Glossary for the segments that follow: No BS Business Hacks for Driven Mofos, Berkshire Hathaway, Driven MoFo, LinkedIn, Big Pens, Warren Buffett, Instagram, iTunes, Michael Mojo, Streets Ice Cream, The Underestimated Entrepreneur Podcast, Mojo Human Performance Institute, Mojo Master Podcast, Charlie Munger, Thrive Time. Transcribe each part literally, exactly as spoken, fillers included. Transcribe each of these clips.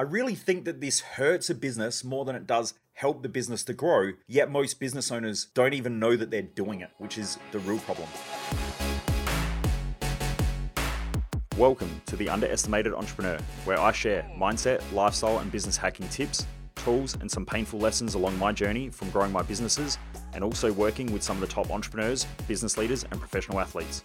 I really think that this hurts a business more than it does help the business to grow, yet most business owners don't even know that they're doing it, which is the real problem. Welcome to The Underestimated Entrepreneur, where I share mindset, lifestyle, and business hacking tips, tools, and some painful lessons along my journey from growing my businesses and also working with some of the top entrepreneurs, business leaders, and professional athletes.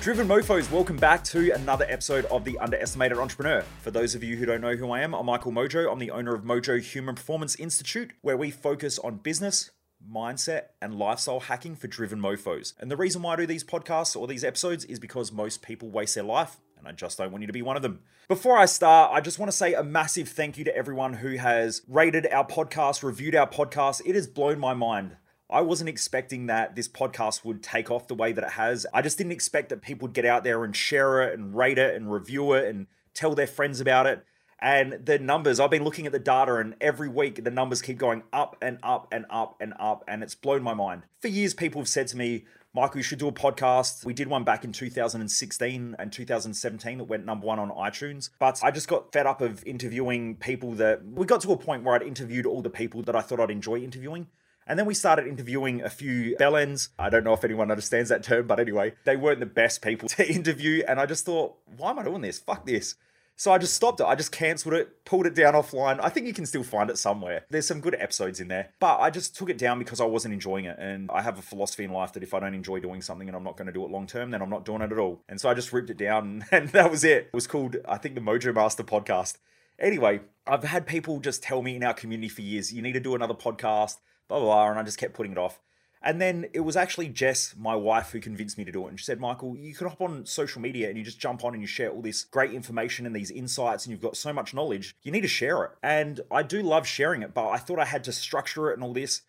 Driven Mofos, welcome back to another episode of The Underestimated Entrepreneur. For those of you who don't know who I am, I'm Michael Mojo. I'm the owner of Mojo Human Performance Institute, where we focus on business, mindset, and lifestyle hacking for driven mofos. And the reason why I do these podcasts or these episodes is because most people waste their life, and I just don't want you to be one of them. Before I start, I just want to say a massive thank you to everyone who has rated our podcast, reviewed our podcast. It has blown my mind. I wasn't expecting that this podcast would take off the way that it has. I just didn't expect that people would get out there and share it and rate it and review it and tell their friends about it. And the numbers, I've been looking at the data, and every week the numbers keep going up and up and up and up, and it's blown my mind. For years, people have said to me, Michael, you should do a podcast. We did one back in two thousand sixteen and two thousand seventeen that went number one on iTunes. But I just got fed up of interviewing people that... We got to a point where I'd interviewed all the people that I thought I'd enjoy interviewing. And then we started interviewing a few bellends. I don't know if anyone understands that term, but anyway, they weren't the best people to interview. And I just thought, why am I doing this? Fuck this. So I just stopped it. I just canceled it, pulled it down offline. I think you can still find it somewhere. There's some good episodes in there, but I just took it down because I wasn't enjoying it. And I have a philosophy in life that if I don't enjoy doing something and I'm not going to do it long term, then I'm not doing it at all. And so I just ripped it down, and that was it. It was called, I think, the Mojo Master Podcast. Anyway, I've had people just tell me in our community for years, you need to do another podcast, blah, blah, blah. And I just kept putting it off. And then it was actually Jess, my wife, who convinced me to do it. And she said, Michael, you can hop on social media and you just jump on and you share all this great information and these insights, and you've got so much knowledge, you need to share it. And I do love sharing it, but I thought I had to structure it and all this.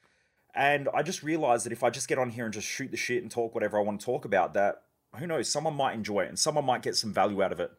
And I just realized that if I just get on here and just shoot the shit and talk whatever I want to talk about, that who knows, someone might enjoy it and someone might get some value out of it.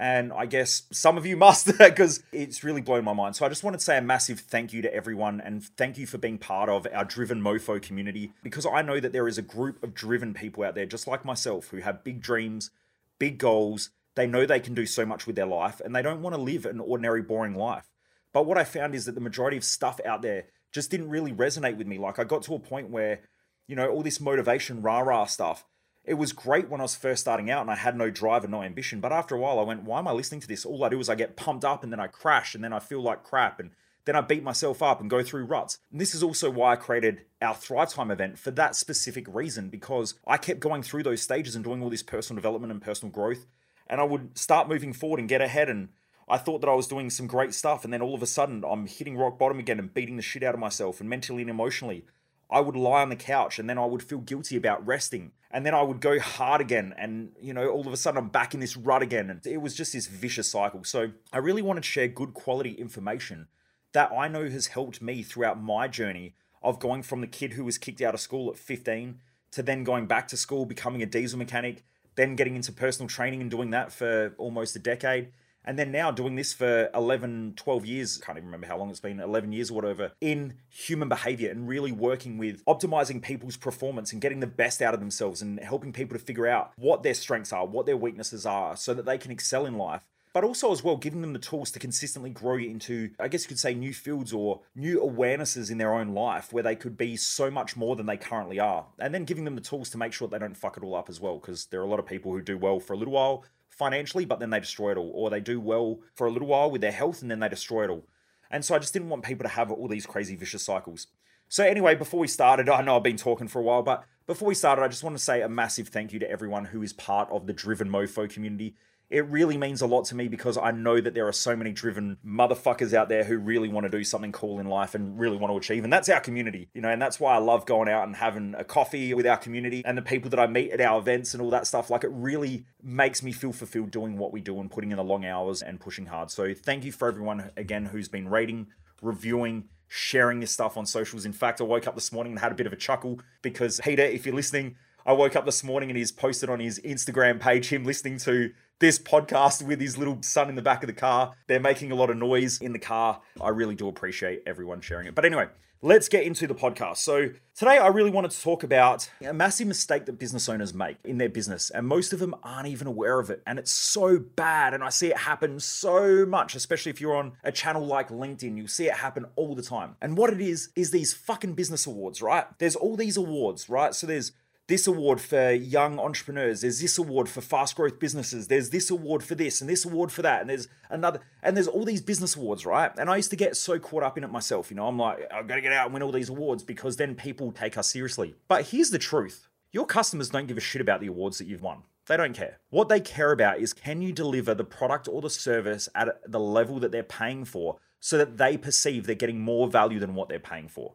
And I guess some of you must, because it's really blown my mind. So I just wanted to say a massive thank you to everyone, and thank you for being part of our Driven Mofo community, because I know that there is a group of driven people out there just like myself who have big dreams, big goals. They know they can do so much with their life, and they don't want to live an ordinary, boring life. But what I found is that the majority of stuff out there just didn't really resonate with me. Like, I got to a point where, you know, all this motivation, rah-rah stuff, it was great when I was first starting out and I had no drive and no ambition. But after a while, I went, why am I listening to this? All I do is I get pumped up, and then I crash, and then I feel like crap, and then I beat myself up and go through ruts. And this is also why I created our Thrive Time event for that specific reason, because I kept going through those stages and doing all this personal development and personal growth. And I would start moving forward and get ahead. And I thought that I was doing some great stuff. And then all of a sudden, I'm hitting rock bottom again and beating the shit out of myself, and mentally and emotionally. I would lie on the couch, and then I would feel guilty about resting. And then I would go hard again. And, you know, all of a sudden I'm back in this rut again. And it was just this vicious cycle. So I really wanted to share good quality information that I know has helped me throughout my journey of going from the kid who was kicked out of school at fifteen to then going back to school, becoming a diesel mechanic, then getting into personal training and doing that for almost a decade. And then now doing this for eleven, twelve years, can't even remember how long it's been, eleven years or whatever, in human behavior, and really working with optimizing people's performance and getting the best out of themselves and helping people to figure out what their strengths are, what their weaknesses are, so that they can excel in life. But also as well, giving them the tools to consistently grow into, I guess you could say, new fields or new awarenesses in their own life where they could be so much more than they currently are. And then giving them the tools to make sure they don't fuck it all up as well, because there are a lot of people who do well for a little while financially, but then they destroy it all, or they do well for a little while with their health and then they destroy it all. And so I just didn't want people to have all these crazy vicious cycles. So anyway, before we started, I know I've been talking for a while, but before we started, I just want to say a massive thank you to everyone who is part of the Driven Mofo community. It really means a lot to me, because I know that there are so many driven motherfuckers out there who really want to do something cool in life and really want to achieve. And that's our community, you know, and that's why I love going out and having a coffee with our community and the people that I meet at our events and all that stuff. Like, it really makes me feel fulfilled doing what we do and putting in the long hours and pushing hard. So thank you for everyone, again, who's been rating, reviewing, sharing this stuff on socials. In fact, I woke up this morning and had a bit of a chuckle because, Peter, if you're listening, I woke up this morning and he's posted on his Instagram page him listening to this podcast with his little son in the back of the car. They're making a lot of noise in the car. I really do appreciate everyone sharing it. But anyway, let's get into the podcast. So today I really wanted to talk about a massive mistake that business owners make in their business, and most of them aren't even aware of it. And it's so bad. And I see it happen so much, especially if you're on a channel like LinkedIn, you'll see it happen all the time. And what it is, is these fucking business awards, right? There's all these awards, right? So there's this award for young entrepreneurs, there's this award for fast growth businesses, there's this award for this and this award for that, and there's another, and there's all these business awards, right? And I used to get so caught up in it myself, you know, I'm like, I've got to get out and win all these awards because then people take us seriously. But here's the truth. Your customers don't give a shit about the awards that you've won. They don't care. What they care about is, can you deliver the product or the service at the level that they're paying for so that they perceive they're getting more value than what they're paying for?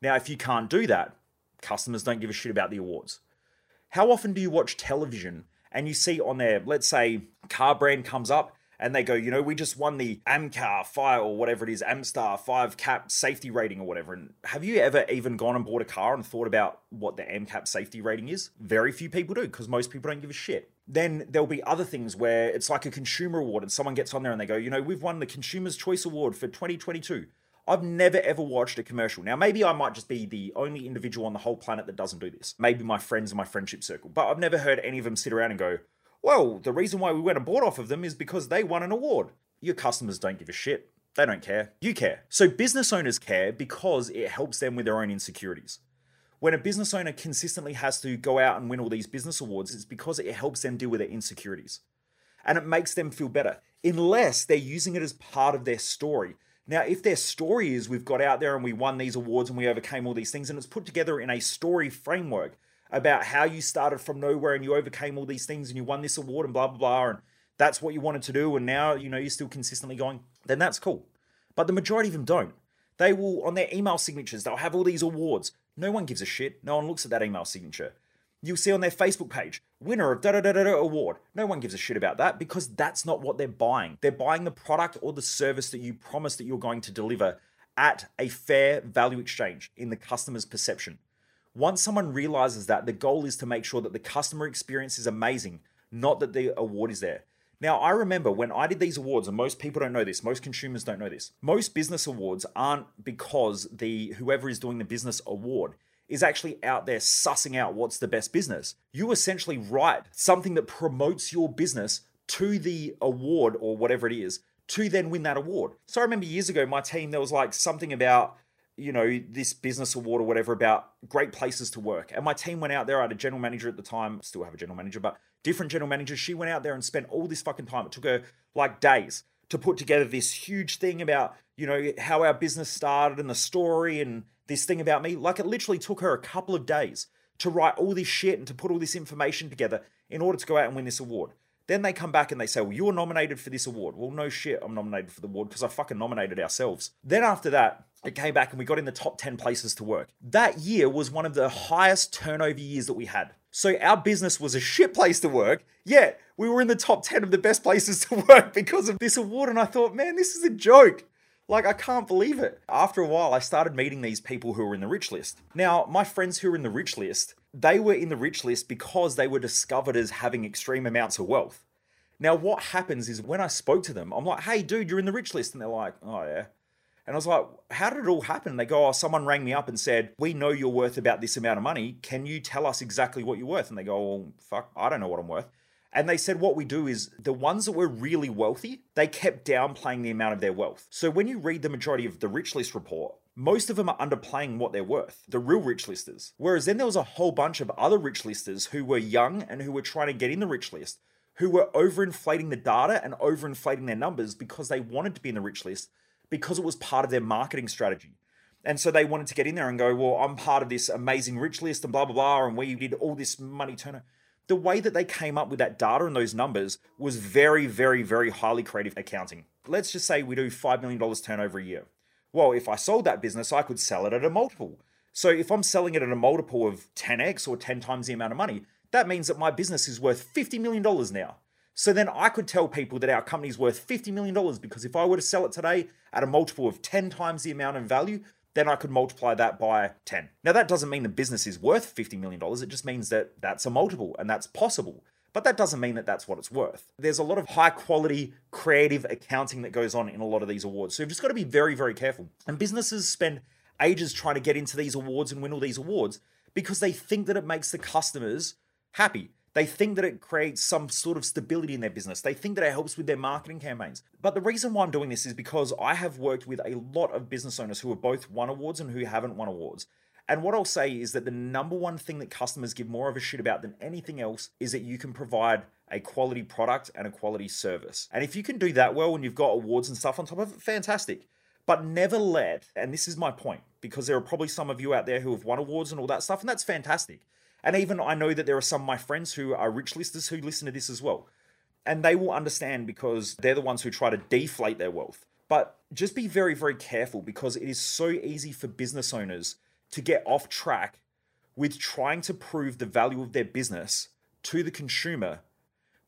Now, if you can't do that, customers don't give a shit about the awards. How often do you watch television and you see on there, let's say car brand comes up and they go, you know, we just won the AmCar five or whatever it is, Amstar five cap safety rating or whatever. And have you ever even gone and bought a car and thought about what the AmCap safety rating is? Very few people do, because most people don't give a shit. Then there'll be other things where it's like a consumer award and someone gets on there and they go, you know, we've won the Consumer's Choice Award for twenty twenty-two. I've never ever watched a commercial. Now, maybe I might just be the only individual on the whole planet that doesn't do this. Maybe my friends in my friendship circle, but I've never heard any of them sit around and go, well, the reason why we went and bought off of them is because they won an award. Your customers don't give a shit. They don't care. You care. So business owners care because it helps them with their own insecurities. When a business owner consistently has to go out and win all these business awards, it's because it helps them deal with their insecurities and it makes them feel better, unless they're using it as part of their story. Now, if their story is, we've got out there and we won these awards and we overcame all these things, and it's put together in a story framework about how you started from nowhere and you overcame all these things and you won this award and blah, blah, blah, and that's what you wanted to do, and now, you know, you're still consistently going, then that's cool. But the majority of them don't. They will, on their email signatures, they'll have all these awards. No one gives a shit. No one looks at that email signature. You'll see on their Facebook page, winner of da-da-da-da award. No one gives a shit about that, because that's not what they're buying. They're buying the product or the service that you promised that you're going to deliver at a fair value exchange in the customer's perception. Once someone realizes that, the goal is to make sure that the customer experience is amazing, not that the award is there. Now, I remember when I did these awards, and most people don't know this, most consumers don't know this. Most business awards aren't because the whoever is doing the business award is actually out there sussing out what's the best business. You essentially write something that promotes your business to the award or whatever it is to then win that award. So I remember years ago, my team, there was like something about, you know, this business award or whatever about great places to work. And my team went out there. I had a general manager at the time, still have a general manager, but different general manager. She went out there and spent all this fucking time. It took her like days to put together this huge thing about, you know, how our business started and the story and this thing about me. Like, it literally took her a couple of days to write all this shit and to put all this information together in order to go out and win this award. Then they come back and they say, well, you were nominated for this award. Well, no shit, I'm nominated for the award because I fucking nominated ourselves. Then after that, it came back and we got in the top ten places to work. That year was one of the highest turnover years that we had. So our business was a shit place to work, yet we were in the top ten of the best places to work because of this award. And I thought, man, this is a joke. Like, I can't believe it. After a while, I started meeting these people who were in the rich list. Now, my friends who were in the rich list, they were in the rich list because they were discovered as having extreme amounts of wealth. Now, what happens is when I spoke to them, I'm like, hey, dude, you're in the rich list. And they're like, oh, yeah. And I was like, how did it all happen? And they go, oh, someone rang me up and said, we know you're worth about this amount of money. Can you tell us exactly what you're worth? And they go, well, fuck, I don't know what I'm worth. And they said, what we do is the ones that were really wealthy, they kept downplaying the amount of their wealth. So when you read the majority of the rich list report, most of them are underplaying what they're worth, the real rich listers. Whereas then there was a whole bunch of other rich listers who were young and who were trying to get in the rich list, who were overinflating the data and overinflating their numbers because they wanted to be in the rich list because it was part of their marketing strategy. And so they wanted to get in there and go, well, I'm part of this amazing rich list and blah, blah, blah, and we did all this money turnover. The way that they came up with that data and those numbers was very, very, very highly creative accounting. Let's just say we do five million dollars turnover a year. Well, if I sold that business, I could sell it at a multiple. So if I'm selling it at a multiple of ten x or ten times the amount of money, that means that my business is worth fifty million dollars now. So then I could tell people that our company's worth fifty million dollars, because if I were to sell it today at a multiple of ten times the amount in value, then I could multiply that by ten. Now, that doesn't mean the business is worth fifty million dollars. It just means that that's a multiple and that's possible. but that doesn't mean that that's what it's worth. There's a lot of high quality, creative accounting that goes on in a lot of these awards. So you've just got to be very, very careful. And businesses spend ages trying to get into these awards and win all these awards because they think that it makes the customers happy. They think that it creates some sort of stability in their business. They think that it helps with their marketing campaigns. But the reason why I'm doing this is because I have worked with a lot of business owners who have both won awards and who haven't won awards. And what I'll say is that the number one thing that customers give more of a shit about than anything else is that you can provide a quality product and a quality service. And if you can do that well and you've got awards and stuff on top of it, fantastic. But never let, and this is my point, because there are probably some of you out there who have won awards and all that stuff, and that's fantastic. And even I know that there are some of my friends who are rich listers who listen to this as well. And they will understand because they're the ones who try to deflate their wealth. But just be very, very careful because it is so easy for business owners to get off track with trying to prove the value of their business to the consumer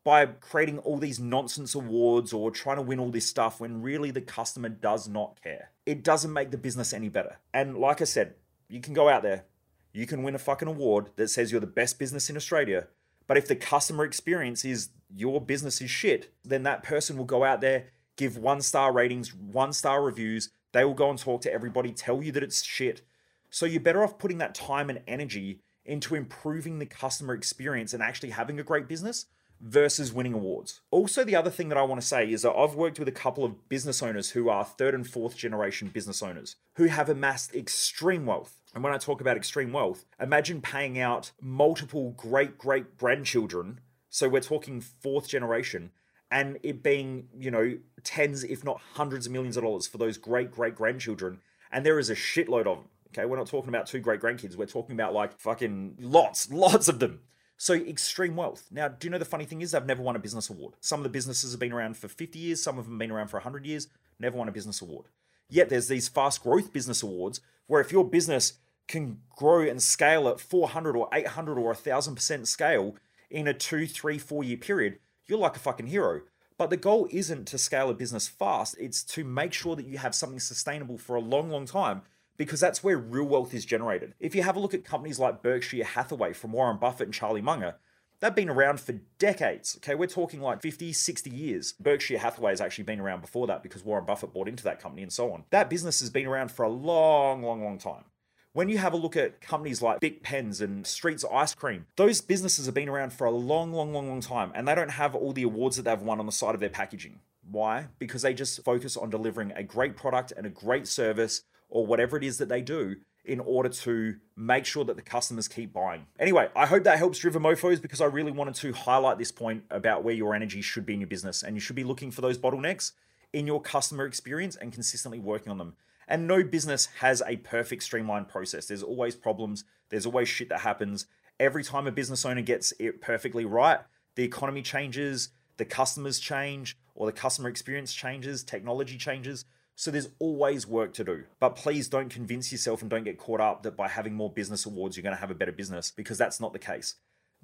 by creating all these nonsense awards or trying to win all this stuff when really the customer does not care. It doesn't make the business any better. And like I said, you can go out there, you can win a fucking award that says you're the best business in Australia. But if the customer experience is your business is shit, then that person will go out there, give one star ratings, one star reviews. They will go and talk to everybody, tell you that it's shit. So you're better off putting that time and energy into improving the customer experience and actually having a great business versus winning awards. Also, the other thing that I want to say is that I've worked with a couple of business owners who are third and fourth generation business owners who have amassed extreme wealth. And when I talk about extreme wealth, imagine paying out multiple great, great grandchildren. So we're talking fourth generation and it being, you know, tens, if not hundreds of millions of dollars for those great, great grandchildren. And there is a shitload of them. Okay, we're not talking about two great grandkids. We're talking about like fucking lots, lots of them. So extreme wealth. Now, do you know the funny thing is I've never won a business award. Some of the businesses have been around for fifty years. Some of them have been around for one hundred years. Never won a business award. Yet there's these fast growth business awards where if your business can grow and scale at four hundred or eight hundred or one thousand percent scale in a two, three, four year period, you're like a fucking hero. But the goal isn't to scale a business fast. It's to make sure that you have something sustainable for a long, long time, because that's where real wealth is generated. If you have a look at companies like Berkshire Hathaway from Warren Buffett and Charlie Munger, they've been around for decades, okay? We're talking like fifty, sixty years. Berkshire Hathaway has actually been around before that because Warren Buffett bought into that company and so on. That business has been around for a long, long, long time. When you have a look at companies like Big Pens and Streets Ice Cream, those businesses have been around for a long, long, long, long time, and they don't have all the awards that they've won on the side of their packaging. Why? Because they just focus on delivering a great product and a great service or whatever it is that they do in order to make sure that the customers keep buying. Anyway, I hope that helps Driven Mofos because I really wanted to highlight this point about where your energy should be in your business, and you should be looking for those bottlenecks in your customer experience and consistently working on them. And no business has a perfect streamlined process. There's always problems. There's always shit that happens. Every time a business owner gets it perfectly right, the economy changes, the customers change, or the customer experience changes, technology changes. So there's always work to do, but please don't convince yourself and don't get caught up that by having more business awards, you're going to have a better business, because that's not the case.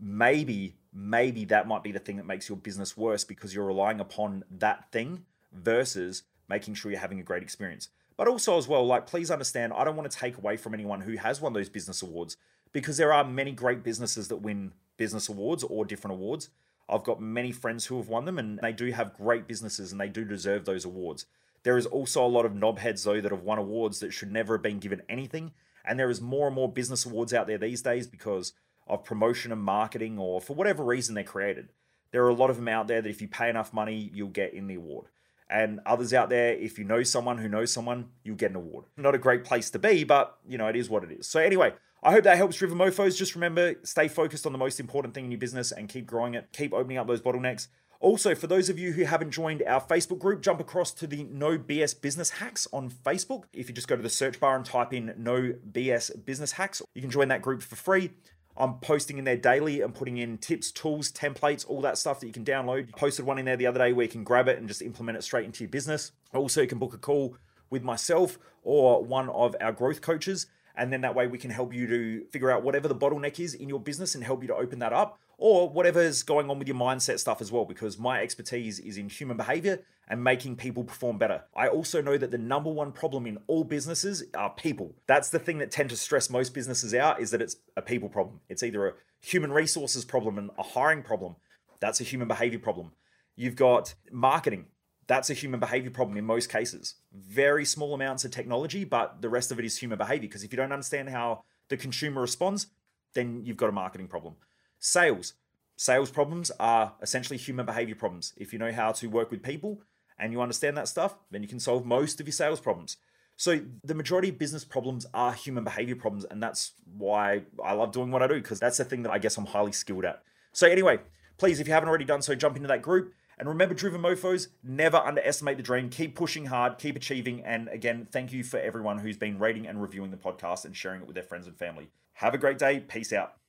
Maybe, maybe that might be the thing that makes your business worse because you're relying upon that thing versus making sure you're having a great experience. But also as well, like, please understand, I don't want to take away from anyone who has won those business awards because there are many great businesses that win business awards or different awards. I've got many friends who have won them and they do have great businesses and they do deserve those awards. There is also a lot of knobheads, though, that have won awards that should never have been given anything. And there is more and more business awards out there these days because of promotion and marketing or for whatever reason they're created. There are a lot of them out there that if you pay enough money, you'll get in the award. And others out there, if you know someone who knows someone, you'll get an award. Not a great place to be, but, you know, it is what it is. So anyway, I hope that helps Driven Mofos. Just remember, stay focused on the most important thing in your business and keep growing it. Keep opening up those bottlenecks. Also, for those of you who haven't joined our Facebook group, jump across to the No B S Business Hacks on Facebook. If you just go to the search bar and type in No B S Business Hacks, you can join that group for free. I'm posting in there daily and putting in tips, tools, templates, all that stuff that you can download. I posted one in there the other day where you can grab it and just implement it straight into your business. Also, you can book a call with myself or one of our growth coaches. And then that way we can help you to figure out whatever the bottleneck is in your business and help you to open that up, or whatever's going on with your mindset stuff as well, because my expertise is in human behavior and making people perform better. I also know that the number one problem in all businesses are people. That's the thing that tend to stress most businesses out, is that it's a people problem. It's either a human resources problem and a hiring problem. That's a human behavior problem. You've got marketing. That's a human behavior problem in most cases. Very small amounts of technology, but the rest of it is human behavior. Because if you don't understand how the consumer responds, then you've got a marketing problem. Sales. Sales problems are essentially human behavior problems. If you know how to work with people and you understand that stuff, then you can solve most of your sales problems. So the majority of business problems are human behavior problems. And that's why I love doing what I do, because that's the thing that I guess I'm highly skilled at. So anyway, please, if you haven't already done so, jump into that group. And remember, Driven Mofos, never underestimate the dream. Keep pushing hard, keep achieving. And again, thank you for everyone who's been rating and reviewing the podcast and sharing it with their friends and family. Have a great day. Peace out.